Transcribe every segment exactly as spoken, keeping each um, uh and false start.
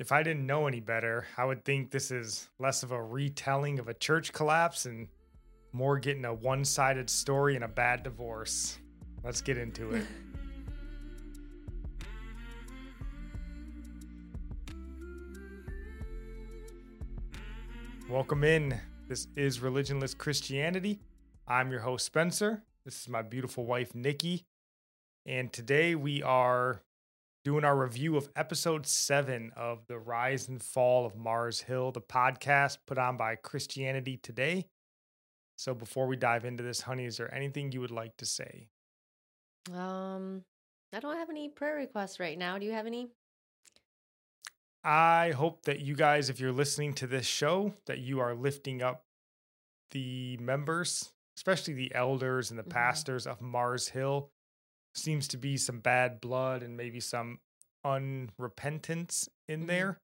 If I didn't know any better, I would think this is less of a retelling of a church collapse and more getting a one-sided story and a bad divorce. Let's get into it. Welcome in. This is Religionless Christianity. I'm your host, Spencer. This is my beautiful wife, Nikki. And today we are doing our review of episode seven of The Rise and Fall of Mars Hill, the podcast put on by Christianity Today. So before we dive into this, honey, is there anything you would like to say? Um, I don't have any prayer requests right now. Do you have any? I hope that you guys, if you're listening to this show, that you are lifting up the members, especially the elders and the mm-hmm. pastors of Mars Hill. Seems to be some bad blood and maybe some unrepentance in mm-hmm. there,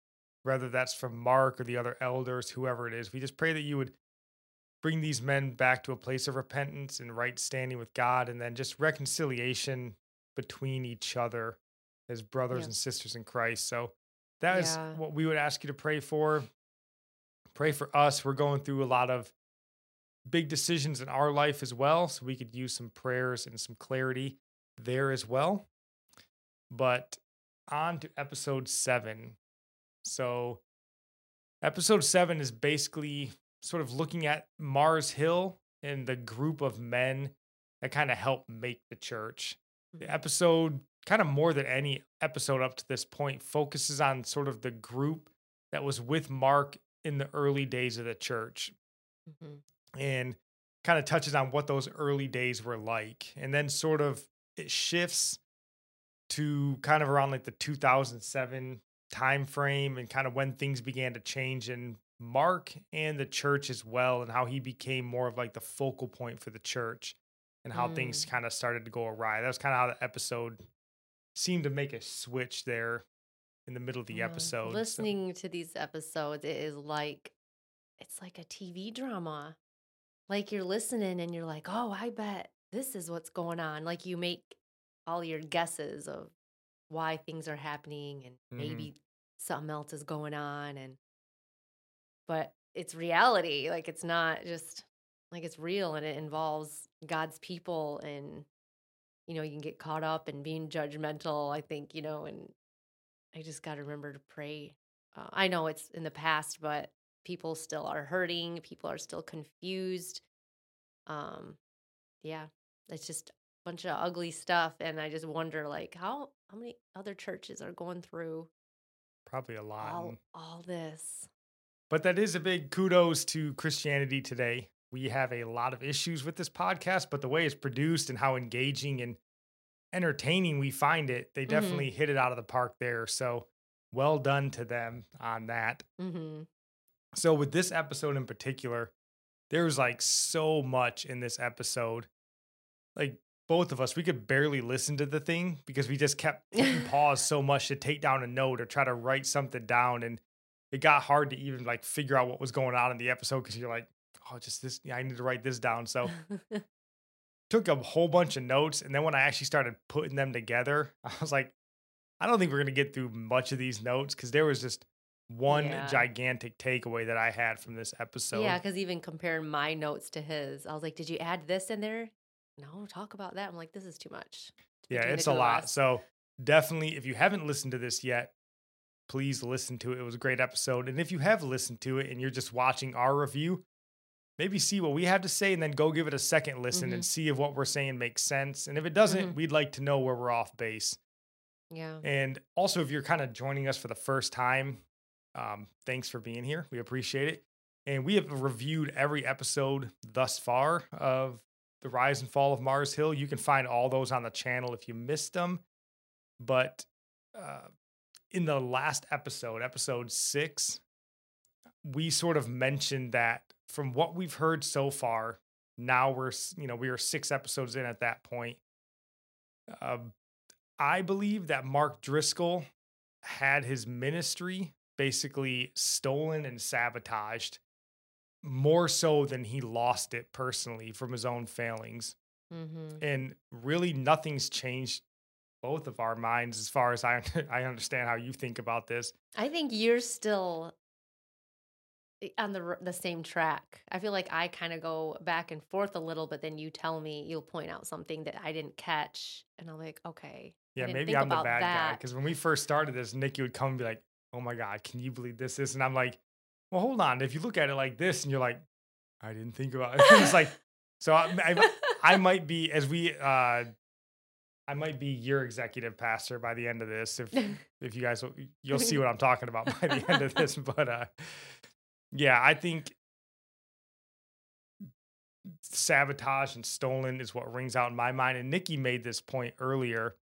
whether that's from Mark or the other elders, whoever it is. We just pray that you would bring these men back to a place of repentance and right standing with God, and then just reconciliation between each other as brothers yeah. and sisters in Christ. So that yeah. is what we would ask you to pray for. Pray for us. We're going through a lot of big decisions in our life as well, so we could use some prayers and some clarity there as well. But on to episode seven. So episode seven is basically sort of looking at Mars Hill and the group of men that kind of helped make the church. The episode, kind of more than any episode up to this point, focuses on sort of the group that was with Mark in the early days of the church. Mm-hmm. And kind of touches on what those early days were like. And then sort of it shifts to kind of around like the two thousand seven time frame and kind of when things began to change in Mark and the church as well, and how he became more of like the focal point for the church and how mm. things kind of started to go awry. That was kind of how the episode seemed to make a switch there in the middle of the yeah. episode. Listening so. to these episodes, it is like, it's like a T V drama. Like you're listening and you're like, oh, I bet this is what's going on. Like you make all your guesses of why things are happening and maybe mm-hmm. something else is going on. And but it's reality. Like it's not just like it's real, and it involves God's people. And, you know, you can get caught up in being judgmental, I think, you know, and I just got to remember to pray. Uh, I know it's in the past, but people still are hurting. People are still confused. Um, yeah. It's just a bunch of ugly stuff, and I just wonder, like, how how many other churches are going through? Probably a lot. All, all this. But that is a big kudos to Christianity Today. We have a lot of issues with this podcast, but the way it's produced and how engaging and entertaining we find it, they definitely mm-hmm. hit it out of the park there. So well done to them on that. Mm-hmm. So with this episode in particular, there's like so much in this episode. Like both of us, we could barely listen to the thing because we just kept hitting pause so much to take down a note or try to write something down. And it got hard to even like figure out what was going on in the episode because you're like, oh, just this, yeah, I need to write this down. So took a whole bunch of notes. And then when I actually started putting them together, I was like, I don't think we're going to get through much of these notes because there was just one yeah. gigantic takeaway that I had from this episode. Yeah, because even comparing my notes to his, I was like, did you add this in there? No, talk about that. I'm like, this is too much. Yeah, it's a lot. So definitely, if you haven't listened to this yet, please listen to it. It was a great episode. And if you have listened to it and you're just watching our review, maybe see what we have to say and then go give it a second listen mm-hmm. and see if what we're saying makes sense. And if it doesn't, mm-hmm. we'd like to know where we're off base. Yeah. And also, if you're kind of joining us for the first time, um, thanks for being here. We appreciate it. And we have reviewed every episode thus far of The Rise and Fall of Mars Hill. You can find all those on the channel if you missed them. But uh, in the last episode, episode six, we sort of mentioned that from what we've heard so far, now we're, you know, we are six episodes in at that point. Uh, I believe that Mark Driscoll had his ministry basically stolen and sabotaged more so than he lost it personally from his own failings. Mm-hmm. And really nothing's changed both of our minds as far as I, I understand how you think about this. I think you're still on the the same track. I feel like I kind of go back and forth a little, but then you tell me, you'll point out something that I didn't catch, and I'm like, okay. Yeah, maybe I'm the bad guy, because when we first started this, Nikki would come and be like, oh my God, can you believe this is? And I'm like, well, hold on. If you look at it like this, and you're like, I didn't think about it. It's like, so I, I, I might be, as we, uh, I might be your executive pastor by the end of this. If if you guys, you'll see what I'm talking about by the end of this. But uh, yeah, I think sabotage and stolen is what rings out in my mind. And Nikki made this point earlier.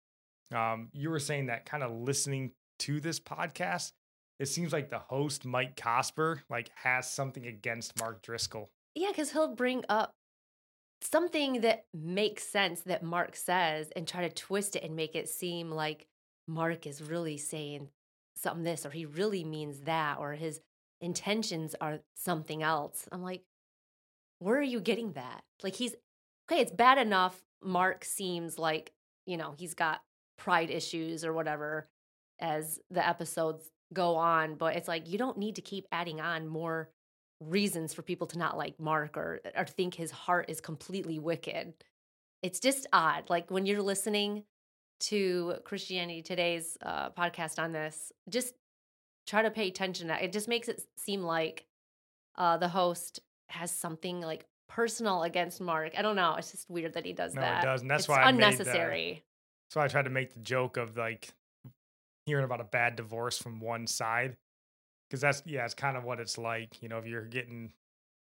Um, you were saying that kind of listening to this podcast, it seems like the host, Mike Cosper, like has something against Mark Driscoll. Yeah, because he'll bring up something that makes sense that Mark says and try to twist it and make it seem like Mark is really saying something this, or he really means that, or his intentions are something else. I'm like, where are you getting that? Like, he's, okay, it's bad enough Mark seems like, you know, he's got pride issues or whatever as the episodes go on, but it's like, you don't need to keep adding on more reasons for people to not like Mark or or think his heart is completely wicked. It's just odd. Like, when you're listening to Christianity Today's uh, podcast on this, just try to pay attention. It just makes it seem like uh, the host has something like personal against Mark. I don't know. It's just weird that he does no, that. No, it doesn't. That's it's why unnecessary. I made the, so I tried to make the joke of like hearing about a bad divorce from one side. Because that's, yeah, it's kind of what it's like, you know, if you're getting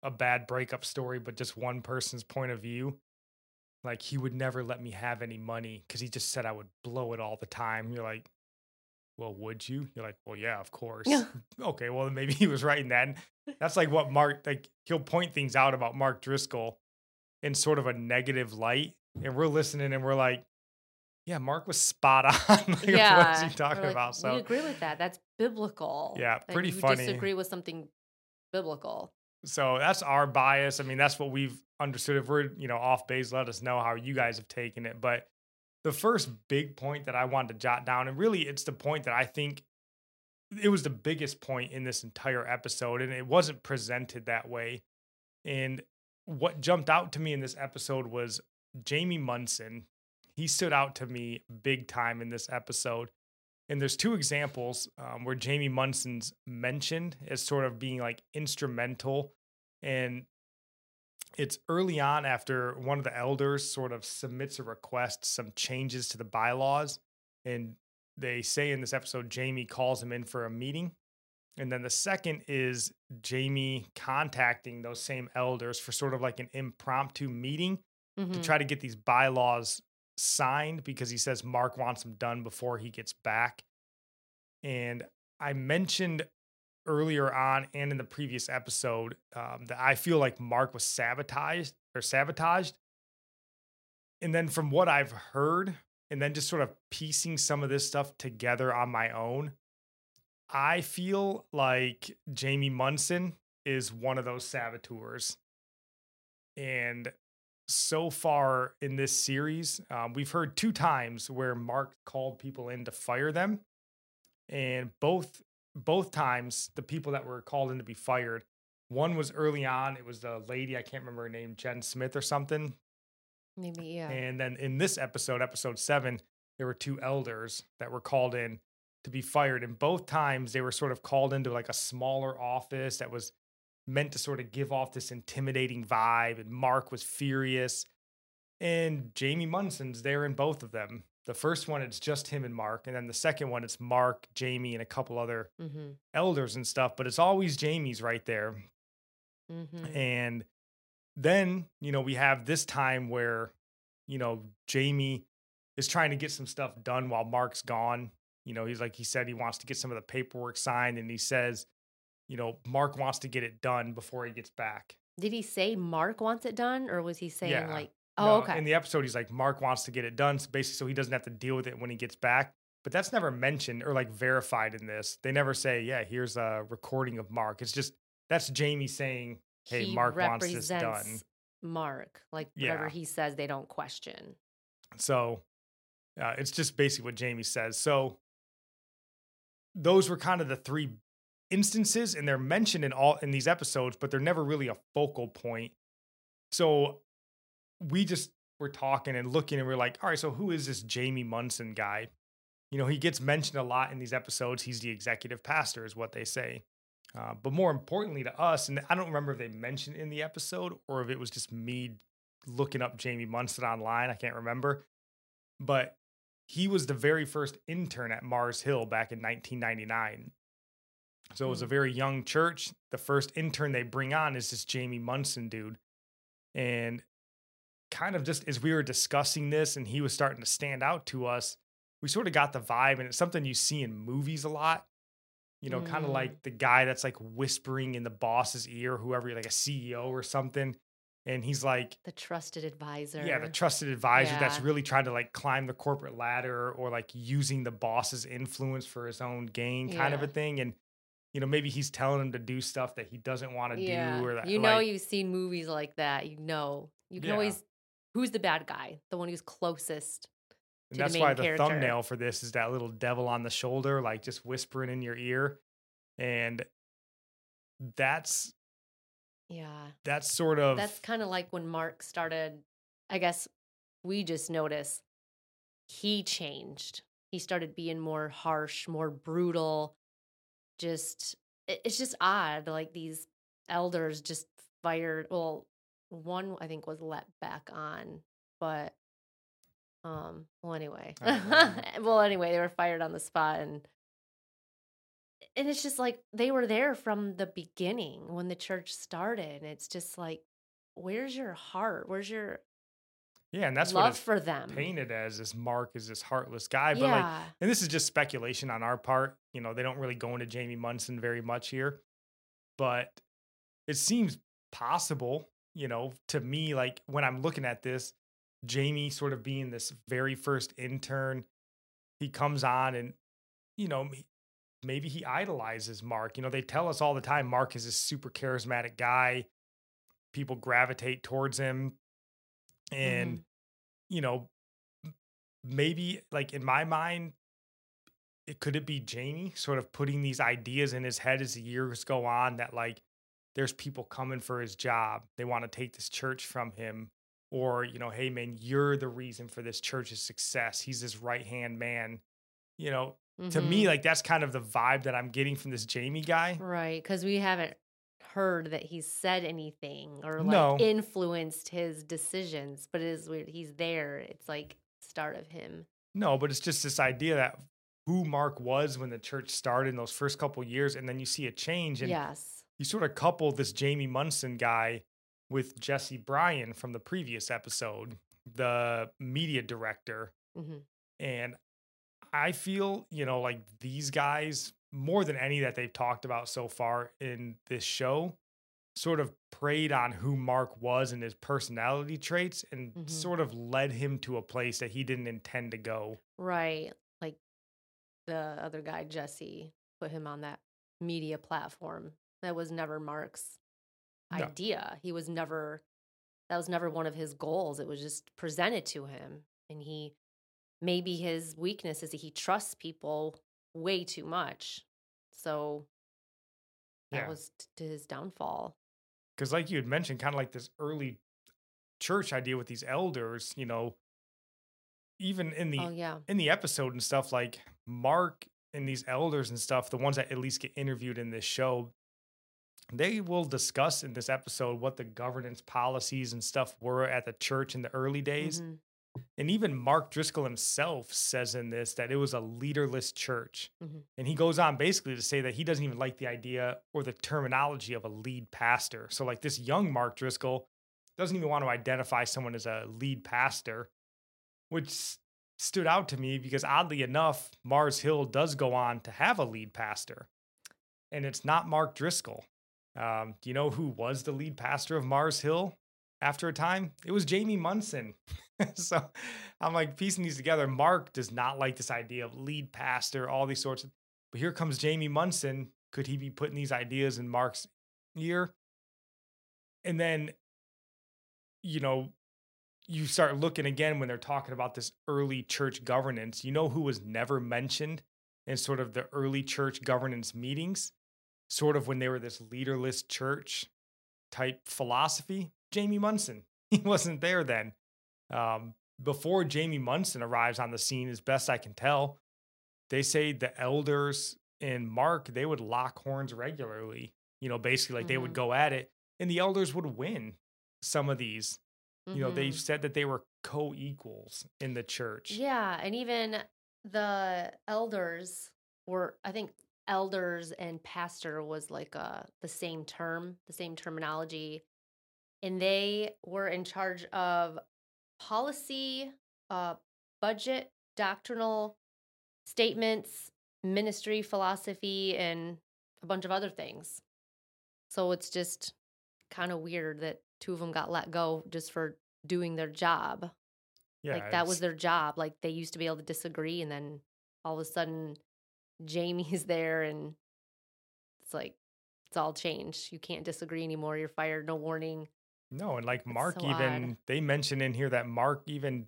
a bad breakup story, but just one person's point of view, like, he would never let me have any money because he just said I would blow it all the time. You're like, well, would you? You're like, well, yeah, of course. Yeah. Okay, well, then maybe he was right in that. And that's like what Mark, like, he'll point things out about Mark Driscoll in sort of a negative light. And we're listening and we're like, yeah, Mark was spot on. Like, yeah. What is he talking like, about? So we agree with that. That's biblical. Yeah, pretty like, you funny. You disagree with something biblical. So that's our bias. I mean, that's what we've understood. If we're, you know, off base, let us know how you guys have taken it. But the first big point that I wanted to jot down, and really it's the point that I think it was the biggest point in this entire episode, and it wasn't presented that way. And what jumped out to me in this episode was Jamie Munson. He stood out to me big time in this episode. And there's two examples um, where Jamie Munson's mentioned as sort of being like instrumental. And it's early on after one of the elders sort of submits a request, some changes to the bylaws. And they say in this episode, Jamie calls him in for a meeting. And then the second is Jamie contacting those same elders for sort of like an impromptu meeting mm-hmm. to try to get these bylaws signed, because he says Mark wants him done before he gets back. And I mentioned earlier on and in the previous episode um, that I feel like Mark was sabotaged or sabotaged. And then from what I've heard, and then just sort of piecing some of this stuff together on my own, I feel like Jamie Munson is one of those saboteurs. And so far in this series, um, we've heard two times where Mark called people in to fire them. And both both times, the people that were called in to be fired, one was early on. It was the lady, I can't remember her name, Jen Smith or something. Maybe, yeah. And then in this episode, episode seven, there were two elders that were called in to be fired. And both times they were sort of called into like a smaller office that was meant to sort of give off this intimidating vibe. And Mark was furious. And Jamie Munson's there in both of them. The first one, it's just him and Mark. And then the second one, it's Mark, Jamie, and a couple other mm-hmm. elders and stuff. But it's always Jamie's right there. Mm-hmm. And then, you know, we have this time where, you know, Jamie is trying to get some stuff done while Mark's gone. You know, he's like, he said he wants to get some of the paperwork signed. And he says, you know, Mark wants to get it done before he gets back. Did he say Mark wants it done? Or was he saying yeah. like, oh, no, okay. In the episode, he's like, Mark wants to get it done. So basically, so he doesn't have to deal with it when he gets back. But that's never mentioned or like verified in this. They never say, yeah, here's a recording of Mark. It's just, that's Jamie saying, hey, he Mark wants this done. Mark, like yeah. whatever he says, they don't question. So uh, it's just basically what Jamie says. So those were kind of the three instances, and they're mentioned in all in these episodes, but they're never really a focal point. So we just were talking and looking, and we're like, all right, so who is this Jamie Munson guy? You know, he gets mentioned a lot in these episodes. He's the executive pastor, is what they say. Uh, but more importantly to us, and I don't remember if they mentioned in the episode or if it was just me looking up Jamie Munson online. I can't remember. But he was the very first intern at Mars Hill back in nineteen ninety-nine. So it was a very young church. The first intern they bring on is this Jamie Munson dude. And kind of just as we were discussing this and he was starting to stand out to us, we sort of got the vibe, and it's something you see in movies a lot. You know, mm. kind of like the guy that's like whispering in the boss's ear, whoever, like a C E O or something. And he's like the trusted advisor. Yeah, the trusted advisor yeah. that's really trying to like climb the corporate ladder, or like using the boss's influence for his own gain kind yeah. of a thing. And, you know, maybe he's telling him to do stuff that he doesn't want to yeah. do. Or that, you know, like, you've seen movies like that. You know, you can yeah. always, who's the bad guy? The one who's closest. And that's the why the character. Thumbnail for this is that little devil on the shoulder, like just whispering in your ear. And that's, yeah, that's sort of, that's kind of like when Mark started, I guess we just noticed he changed. He started being more harsh, more brutal. Just, it's just odd. Like these elders just fired. Well, one I think was let back on, but Um, well, anyway, well, anyway, they were fired on the spot, and, and it's just like, they were there from the beginning when the church started. And it's just like, where's your heart? Where's your yeah, and that's love what it's for them? Painted as this Mark is this heartless guy, but yeah. like, and this is just speculation on our part. You know, they don't really go into Jamie Munson very much here, but it seems possible, you know, to me, like when I'm looking at this, Jamie sort of being this very first intern, he comes on and, you know, maybe he idolizes Mark. You know, they tell us all the time, Mark is this super charismatic guy. People gravitate towards him. And, mm-hmm. you know, maybe like in my mind, it could it be Jamie sort of putting these ideas in his head as the years go on that like, there's people coming for his job. They want to take this church from him. Or, you know, hey, man, you're the reason for this church's success. He's this right-hand man. You know, mm-hmm. to me, like, that's kind of the vibe that I'm getting from this Jamie guy. Right, because we haven't heard that he's said anything or, like, no. influenced his decisions. But it is weird. He's there. It's, like, start of him. No, but it's just this idea that who Mark was when the church started in those first couple years, and then you see a change. And yes. you sort of couple this Jamie Munson guy with Jesse Bryan from the previous episode, the media director. Mm-hmm. And I feel, you know, like these guys, more than any that they've talked about so far in this show, sort of preyed on who Mark was and his personality traits and mm-hmm. sort of led him to a place that he didn't intend to go. Right. Like the other guy, Jesse, put him on that media platform. That was never Mark's idea. No. He was never, that was never one of his goals. It was just presented to him. And he, maybe his weakness is that he trusts people way too much. So that yeah. was to his downfall. Because like you had mentioned, kind of like this early church idea with these elders, you know, even in the, oh, yeah. in the episode and stuff, like Mark and these elders and stuff, the ones that at least get interviewed in this show, they will discuss in this episode what the governance policies and stuff were at the church in the early days. Mm-hmm. And even Mark Driscoll himself says in this that it was a leaderless church. Mm-hmm. And he goes on basically to say that he doesn't even like the idea or the terminology of a lead pastor. So like this young Mark Driscoll doesn't even want to identify someone as a lead pastor, which stood out to me because oddly enough, Mars Hill does go on to have a lead pastor, and it's not Mark Driscoll. Um, do you know who was the lead pastor of Mars Hill after a time? It was Jamie Munson. So I'm like piecing these together. Mark does not like this idea of lead pastor, all these sorts of, but here comes Jamie Munson. Could he be putting these ideas in Mark's ear? And then, you know, you start looking again when they're talking about this early church governance, you know, who was never mentioned in sort of the early church governance meetings, sort of when they were this leaderless church type philosophy, Jamie Munson. He wasn't there then. Um, before Jamie Munson arrives on the scene, as best I can tell, they say the elders and Mark, they would lock horns regularly, you know, basically like mm-hmm. they would go at it and the elders would win some of these. Mm-hmm. You know, they said that they were co-equals in the church. Yeah. And even the elders were, I think, elders and pastor was like a, the same term, the same terminology. And they were in charge of policy, uh, budget, doctrinal statements, ministry, philosophy, and a bunch of other things. So it's just kind of weird that two of them got let go just for doing their job. Yeah, like that was their job. Like they used to be able to disagree, and then all of a sudden Jamie's there and it's like, it's all changed. You can't disagree anymore. You're fired. No warning. No. And like Mark, so even odd. They mention in here that Mark even,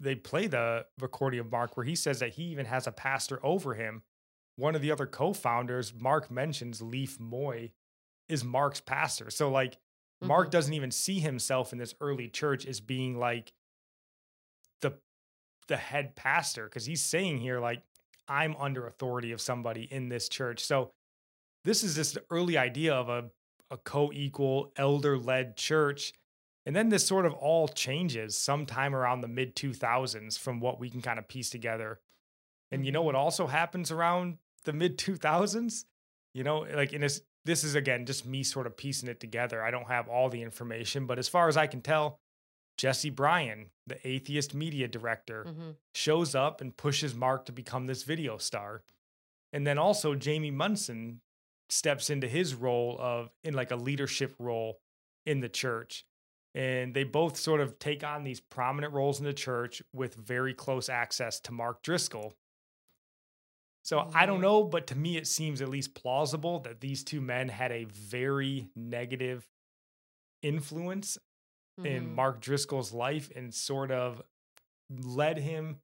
they play the recording of Mark where he says that he even has a pastor over him. One of the other co-founders, Mark mentions Leif Moy is Mark's pastor. So like mm-hmm. Mark doesn't even see himself in this early church as being like the, the head pastor. Cause he's saying here, like, I'm under authority of somebody in this church. So this is just the early idea of a, a co-equal, elder-led church. And then this sort of all changes sometime around the mid two thousands from what we can kind of piece together. And you know what also happens around the mid two thousands? You know, like in this, this is, again, just me sort of piecing it together. I don't have all the information, but as far as I can tell, Jesse Bryan, the atheist media director, mm-hmm. shows up and pushes Mark to become this video star. And then also Jamie Munson steps into his role of in like a leadership role in the church. And they both sort of take on these prominent roles in the church with very close access to Mark Driscoll. So mm-hmm. I don't know, but to me, it seems at least plausible that these two men had a very negative influence mm-hmm. in Mark Driscoll's life and sort of led him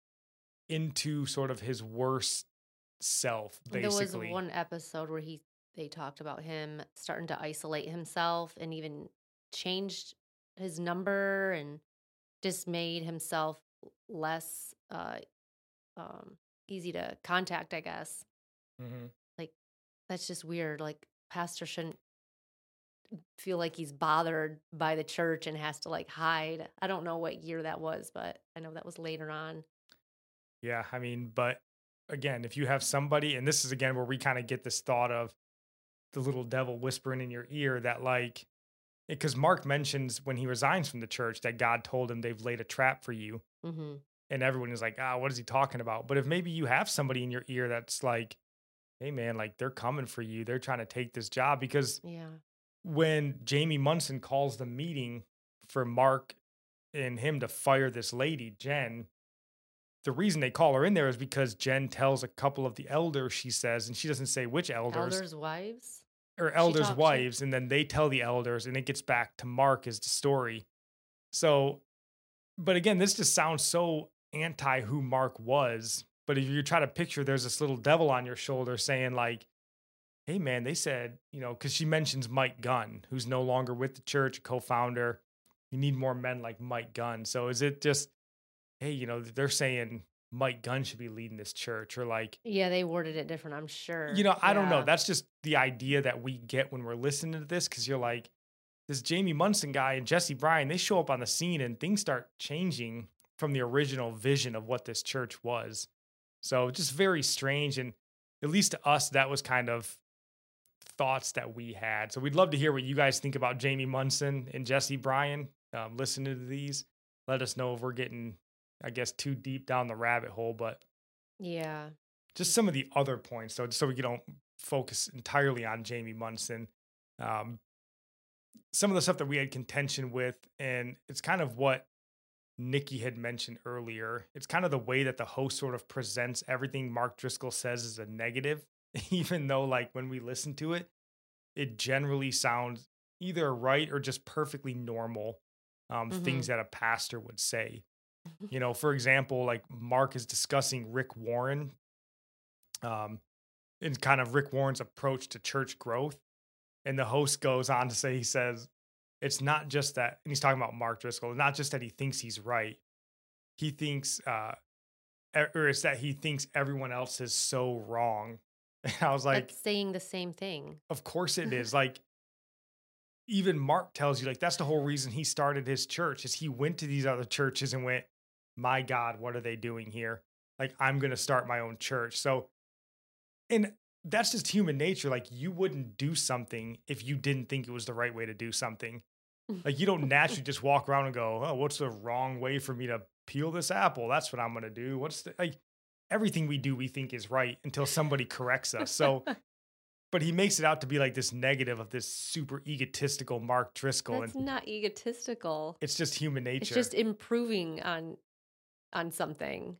into sort of his worst self, basically. There was one episode where he they talked about him starting to isolate himself and even changed his number and just made himself less uh, um, easy to contact, I guess. Mm-hmm. Like, that's just weird. Like, pastor shouldn't feel like he's bothered by the church and has to like hide. I don't know what year that was, but I know that was later on. Yeah. I mean, but again, if you have somebody, and this is again, where we kind of get this thought of the little devil whispering in your ear that like, because Mark mentions when he resigns from the church that God told him they've laid a trap for you. Mm-hmm. And everyone is like, ah, what is he talking about? But if maybe you have somebody in your ear that's like, hey man, like they're coming for you. They're trying to take this job because yeah. when Jamie Munson calls the meeting for Mark and him to fire this lady, Jen, the reason they call her in there is because Jen tells a couple of the elders, she says, and she doesn't say which elders. Elders' wives? Or elders' talks, wives, she... and then they tell the elders, and it gets back to Mark is the story. So, but again, this just sounds so anti who Mark was. But if you try to picture, there's this little devil on your shoulder saying like, hey man, they said, you know, because she mentions Mike Gunn, who's no longer with the church, co-founder. You need more men like Mike Gunn. So is it just, hey, you know, they're saying Mike Gunn should be leading this church, or like... Yeah, they worded it different, I'm sure. You know, I yeah. don't know. That's just the idea that we get when we're listening to this, because you're like, this Jamie Munson guy and Jesse Bryan, they show up on the scene and things start changing from the original vision of what this church was. So just very strange. And at least to us, that was kind of thoughts that we had. So we'd love to hear what you guys think about Jamie Munson and Jesse Bryan. Um, listening to these, let us know if we're getting... I guess, too deep down the rabbit hole, but yeah, just some of the other points. So, so we don't focus entirely on Jamie Munson. Um, some of the stuff that we had contention with, and it's kind of what Nikki had mentioned earlier. It's kind of the way that the host sort of presents everything Mark Driscoll says is a negative, even though like when we listen to it, it generally sounds either right or just perfectly normal um, mm-hmm. things that a pastor would say. You know, for example, like Mark is discussing Rick Warren um, and kind of Rick Warren's approach to church growth. And the host goes on to say, he says, it's not just that, and he's talking about Mark Driscoll, not just that he thinks he's right. He thinks, uh, or it's that he thinks everyone else is so wrong. And I was like, that's saying the same thing. Of course it is. Like, even Mark tells you, like, that's the whole reason he started his church, is he went to these other churches and went, my God, what are they doing here? Like, I'm going to start my own church. So, and that's just human nature. Like, you wouldn't do something if you didn't think it was the right way to do something. Like, you don't naturally just walk around and go, oh, what's the wrong way for me to peel this apple? That's what I'm going to do. What's the, like, everything we do, we think is right until somebody corrects us. So, but he makes it out to be like this negative of this super egotistical Mark Driscoll. It's not egotistical. It's just human nature. It's just improving on on something.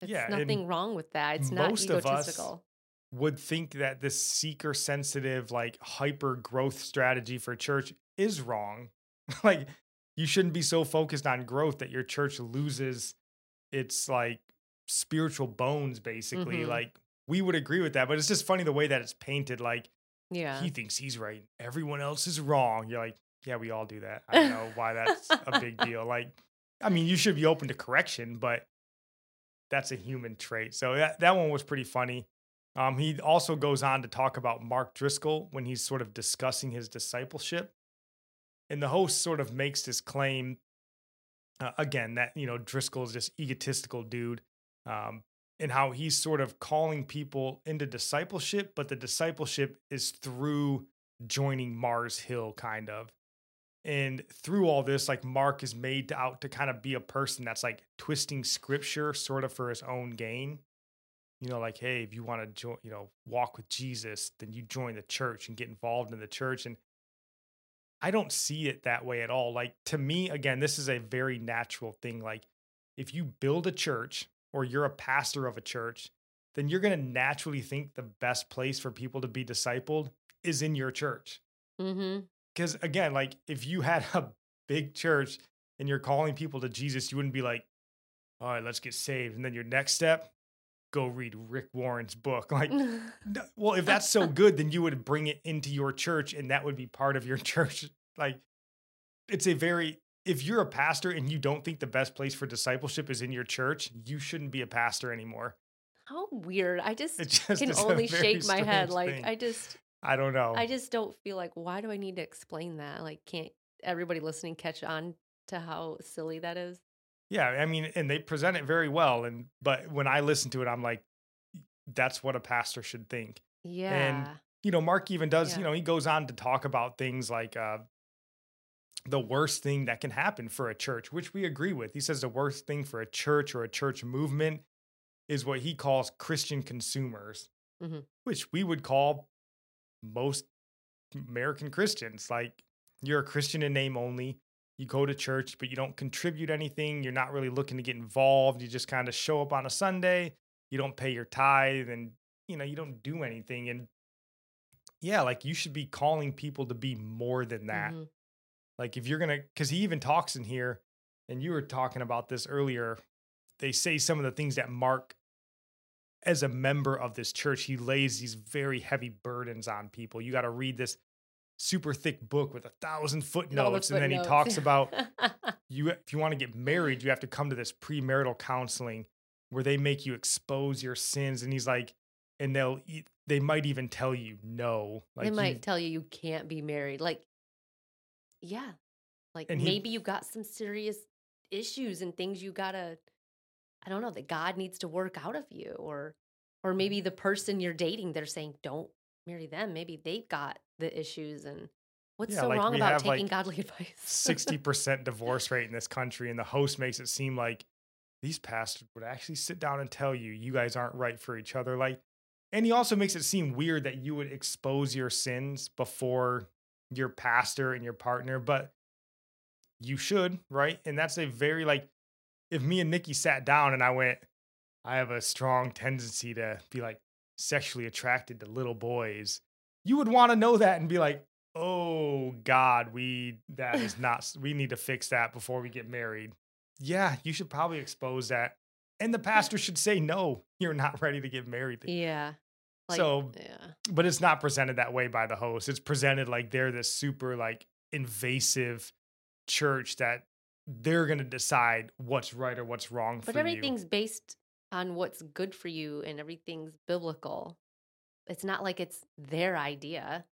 There's yeah, nothing wrong with that. It's not egotistical. Most of us would think that this seeker-sensitive, like, hyper-growth strategy for church is wrong. Like, you shouldn't be so focused on growth that your church loses its, like, spiritual bones, basically. Mm-hmm. Like, we would agree with that, but it's just funny the way that it's painted. Like, yeah, he thinks he's right, everyone else is wrong. You're like, yeah, we all do that. I don't know why that's a big deal. Like, I mean, you should be open to correction, but that's a human trait. So that, that one was pretty funny. Um, he also goes on to talk about Mark Driscoll when he's sort of discussing his discipleship. And the host sort of makes this claim, uh, again, that, you know, Driscoll is this egotistical dude. Um, And how he's sort of calling people into discipleship, but the discipleship is through joining Mars Hill, kind of. And through all this, like, Mark is made out to kind of be a person that's like twisting scripture sort of for his own gain. You know, like, hey, if you want to join, you know, walk with Jesus, then you join the church and get involved in the church. And I don't see it that way at all. Like, to me, again, this is a very natural thing. Like, if you build a church, or you're a pastor of a church, then you're going to naturally think the best place for people to be discipled is in your church. Mm-hmm. Because again, like, if you had a big church and you're calling people to Jesus, you wouldn't be like, all right, let's get saved. And then your next step, go read Rick Warren's book. Like, well, if that's so good, then you would bring it into your church and that would be part of your church. Like, it's a very... If you're a pastor and you don't think the best place for discipleship is in your church, you shouldn't be a pastor anymore. How weird. I just, just can only shake my head. Like, thing. I just... I don't know. I just don't feel like, why do I need to explain that? Like, can't everybody listening catch on to how silly that is? Yeah, I mean, and they present it very well. And but when I listen to it, I'm like, that's what a pastor should think. Yeah. And, you know, Mark even does, yeah. you know, he goes on to talk about things like... uh the worst thing that can happen for a church, which we agree with. He says the worst thing for a church or a church movement is what he calls Christian consumers, mm-hmm. which we would call most American Christians. Like, you're a Christian in name only. You go to church, but you don't contribute anything. You're not really looking to get involved. You just kind of show up on a Sunday. You don't pay your tithe and, you know, you don't do anything. And yeah, like, you should be calling people to be more than that. Mm-hmm. Like, if you're going to, because he even talks in here, and you were talking about this earlier, they say some of the things that Mark, as a member of this church, he lays these very heavy burdens on people. You got to read this super thick book with a thousand footnotes, the footnotes. And then he talks about, you if you want to get married, you have to come to this premarital counseling. where they make you expose your sins. And he's like, and they'll, they might even tell you no. Like, they might you, tell you you can't be married. Like, yeah. Like maybe he, you got some serious issues and things you gotta, I don't know, that God needs to work out of you. Or, or maybe the person you're dating, they're saying, don't marry them. Maybe they've got the issues. And what's yeah, so like wrong about taking like godly advice? sixty percent divorce rate in this country. And the host makes it seem like these pastors would actually sit down and tell you, you guys aren't right for each other. Like, and he also makes it seem weird that you would expose your sins before your pastor and your partner, but you should, right? And that's a very, like, if me and Nikki sat down and I went, I have a strong tendency to be like sexually attracted to little boys, you would want to know that and be like, oh God, we, that is not, we need to fix that before we get married. Yeah, you should probably expose that. And the pastor should say, no, you're not ready to get married. Yeah. Like, so, yeah. But it's not presented that way by the host. It's presented like they're this super like invasive church that they're going to decide what's right or what's wrong but for you. But everything's based on what's good for you and everything's biblical. It's not like it's their idea.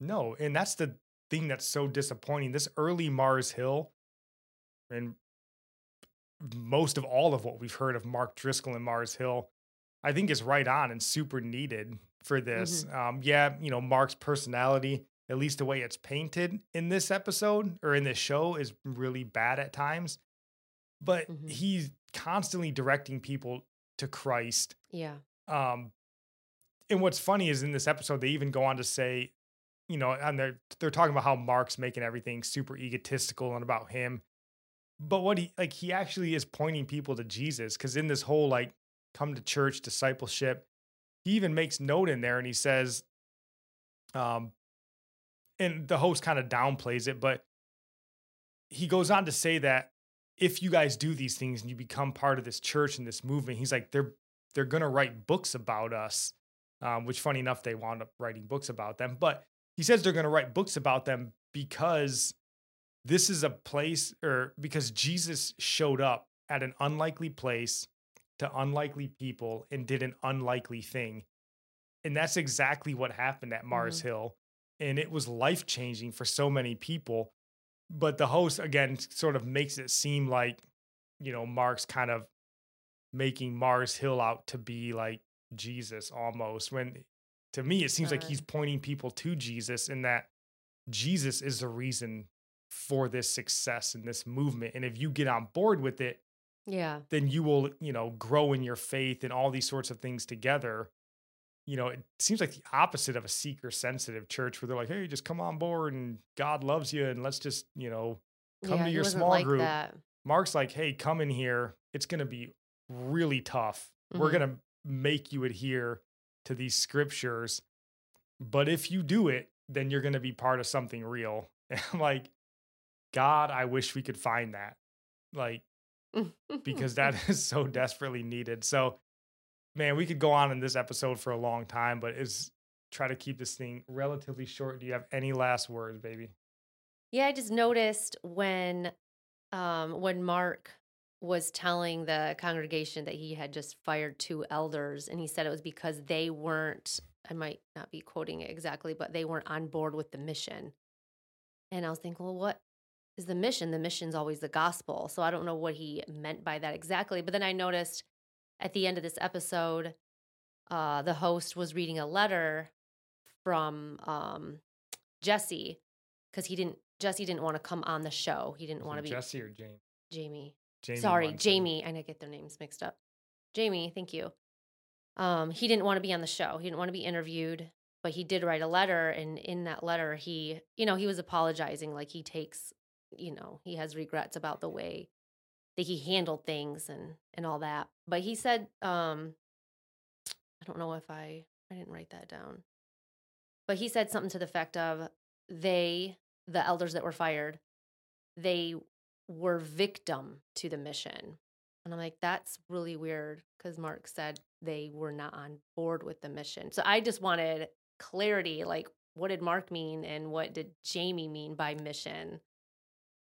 No. And that's the thing that's so disappointing. This early Mars Hill and most of all of what we've heard of Mark Driscoll and Mars Hill, I think is right on and super needed for this. Mm-hmm. Um, yeah, you know, Mark's personality, at least the way it's painted in this episode or in this show, is really bad at times, but mm-hmm. he's constantly directing people to Christ. Yeah. Um, and what's funny is in this episode, they even go on to say, you know, and they're, they're talking about how Mark's making everything super egotistical and about him. But what he, like, he actually is pointing people to Jesus, because in this whole, like, come to church discipleship, he even makes note in there and he says, um, and the host kind of downplays it, but he goes on to say that if you guys do these things and you become part of this church and this movement, he's like, they're, they're going to write books about us, um, which funny enough, they wound up writing books about them, but he says they're going to write books about them because this is a place, or because Jesus showed up at an unlikely place to unlikely people and did an unlikely thing. And that's exactly what happened at Mars mm-hmm. Hill. And it was life-changing for so many people. But the host, again, sort of makes it seem like, you know, Mark's kind of making Mars Hill out to be like Jesus almost. When to me, it seems uh, like he's pointing people to Jesus, and that Jesus is the reason for this success and this movement. And if you get on board with it, yeah, then you will, you know, grow in your faith and all these sorts of things together. You know, it seems like the opposite of a seeker-sensitive church, where they're like, hey, just come on board and God loves you and let's just, you know, come yeah, to your small like group. That. Mark's like, hey, come in here. It's going to be really tough. Mm-hmm. We're going to make you adhere to these scriptures. But if you do it, then you're going to be part of something real. And I'm like, God, I wish we could find that, like, because that is so desperately needed. So, man, we could go on in this episode for a long time, but it's try to keep this thing relatively short. Do you have any last words, baby? Yeah, I just noticed when, um, when Mark was telling the congregation that he had just fired two elders, and he said it was because they weren't, I might not be quoting it exactly, but they weren't on board with the mission. And I was thinking, well, what is the mission? The mission's always the gospel. So I don't know what he meant by that exactly. But then I noticed at the end of this episode, uh, the host was reading a letter from um, Jesse, because he didn't. Jesse didn't want to come on the show. He didn't want to be Jesse or Jamie. Jamie. Jamie Sorry, Munson. Jamie. I get their names mixed up. Jamie, thank you. Um, he didn't want to be on the show. He didn't want to be interviewed, but he did write a letter, and in that letter, he, you know, he was apologizing, like he takes, you know, he has regrets about the way that he handled things and, and all that. But he said, um, I don't know if I, I didn't write that down, but he said something to the effect of they, the elders that were fired, they were victim to the mission. And I'm like, that's really weird, because Mark said they were not on board with the mission. So I just wanted clarity, like what did Mark mean and what did Jamie mean by mission?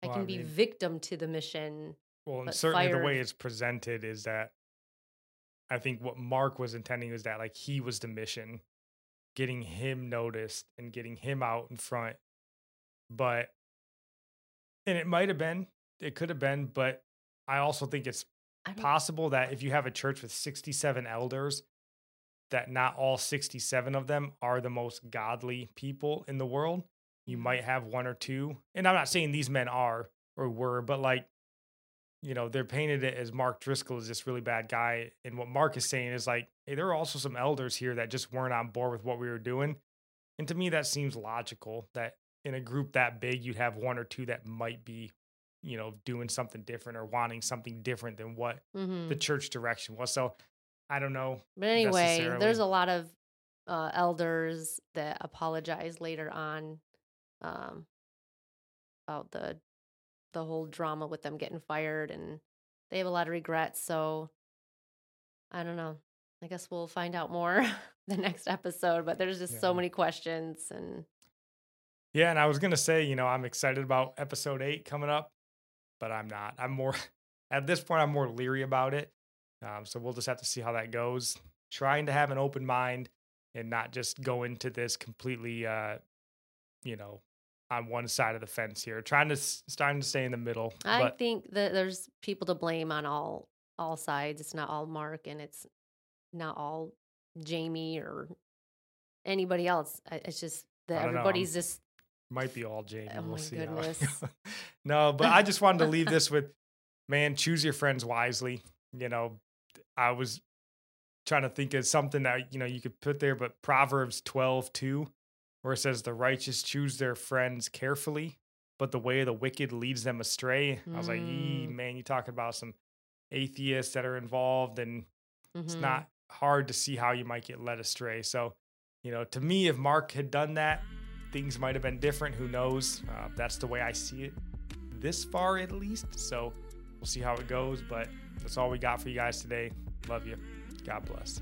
I well, can I be mean, victim to the mission. Well, and certainly fired. The way it's presented is that I think what Mark was intending was that, like, he was the mission, getting him noticed and getting him out in front. But, and it might have been, it could have been, but I also think it's possible that if you have a church with sixty-seven elders, that not all sixty-seven of them are the most godly people in the world. You might have one or two, and I'm not saying these men are or were, but, like, you know, they're painted it as Mark Driscoll is this really bad guy. And what Mark is saying is, like, hey, there are also some elders here that just weren't on board with what we were doing. And to me, that seems logical, that in a group that big, you'd have one or two that might be, you know, doing something different or wanting something different than what mm-hmm. the church direction was. So I don't know. But anyway, there's a lot of uh, elders that apologize later on um, about the the whole drama with them getting fired, and they have a lot of regrets. So I don't know. I guess we'll find out more the next episode, but there's just yeah. so many questions. And yeah. And I was going to say, you know, I'm excited about episode eight coming up, but I'm not, I'm more at this point, I'm more leery about it. Um, so we'll just have to see how that goes, trying to have an open mind and not just go into this completely, uh, you know, on one side of the fence here, trying to trying to stay in the middle. I but. think that there's people to blame on all all sides. It's not all Mark, and it's not all Jamie or anybody else. It's just that everybody's just might be all Jamie. Oh, we'll my see. Goodness. No, but I just wanted to leave this with, man, choose your friends wisely. You know, I was trying to think of something that, you know, you could put there, but Proverbs twelve two. Where it says the righteous choose their friends carefully, but the way of the wicked leads them astray. Mm. I was like, ee, man, you talking about some atheists that are involved, and mm-hmm. it's not hard to see how you might get led astray. So, you know, to me, if Mark had done that, things might have been different. Who knows? Uh, that's the way I see it this far, at least. So we'll see how it goes. But that's all we got for you guys today. Love you. God bless.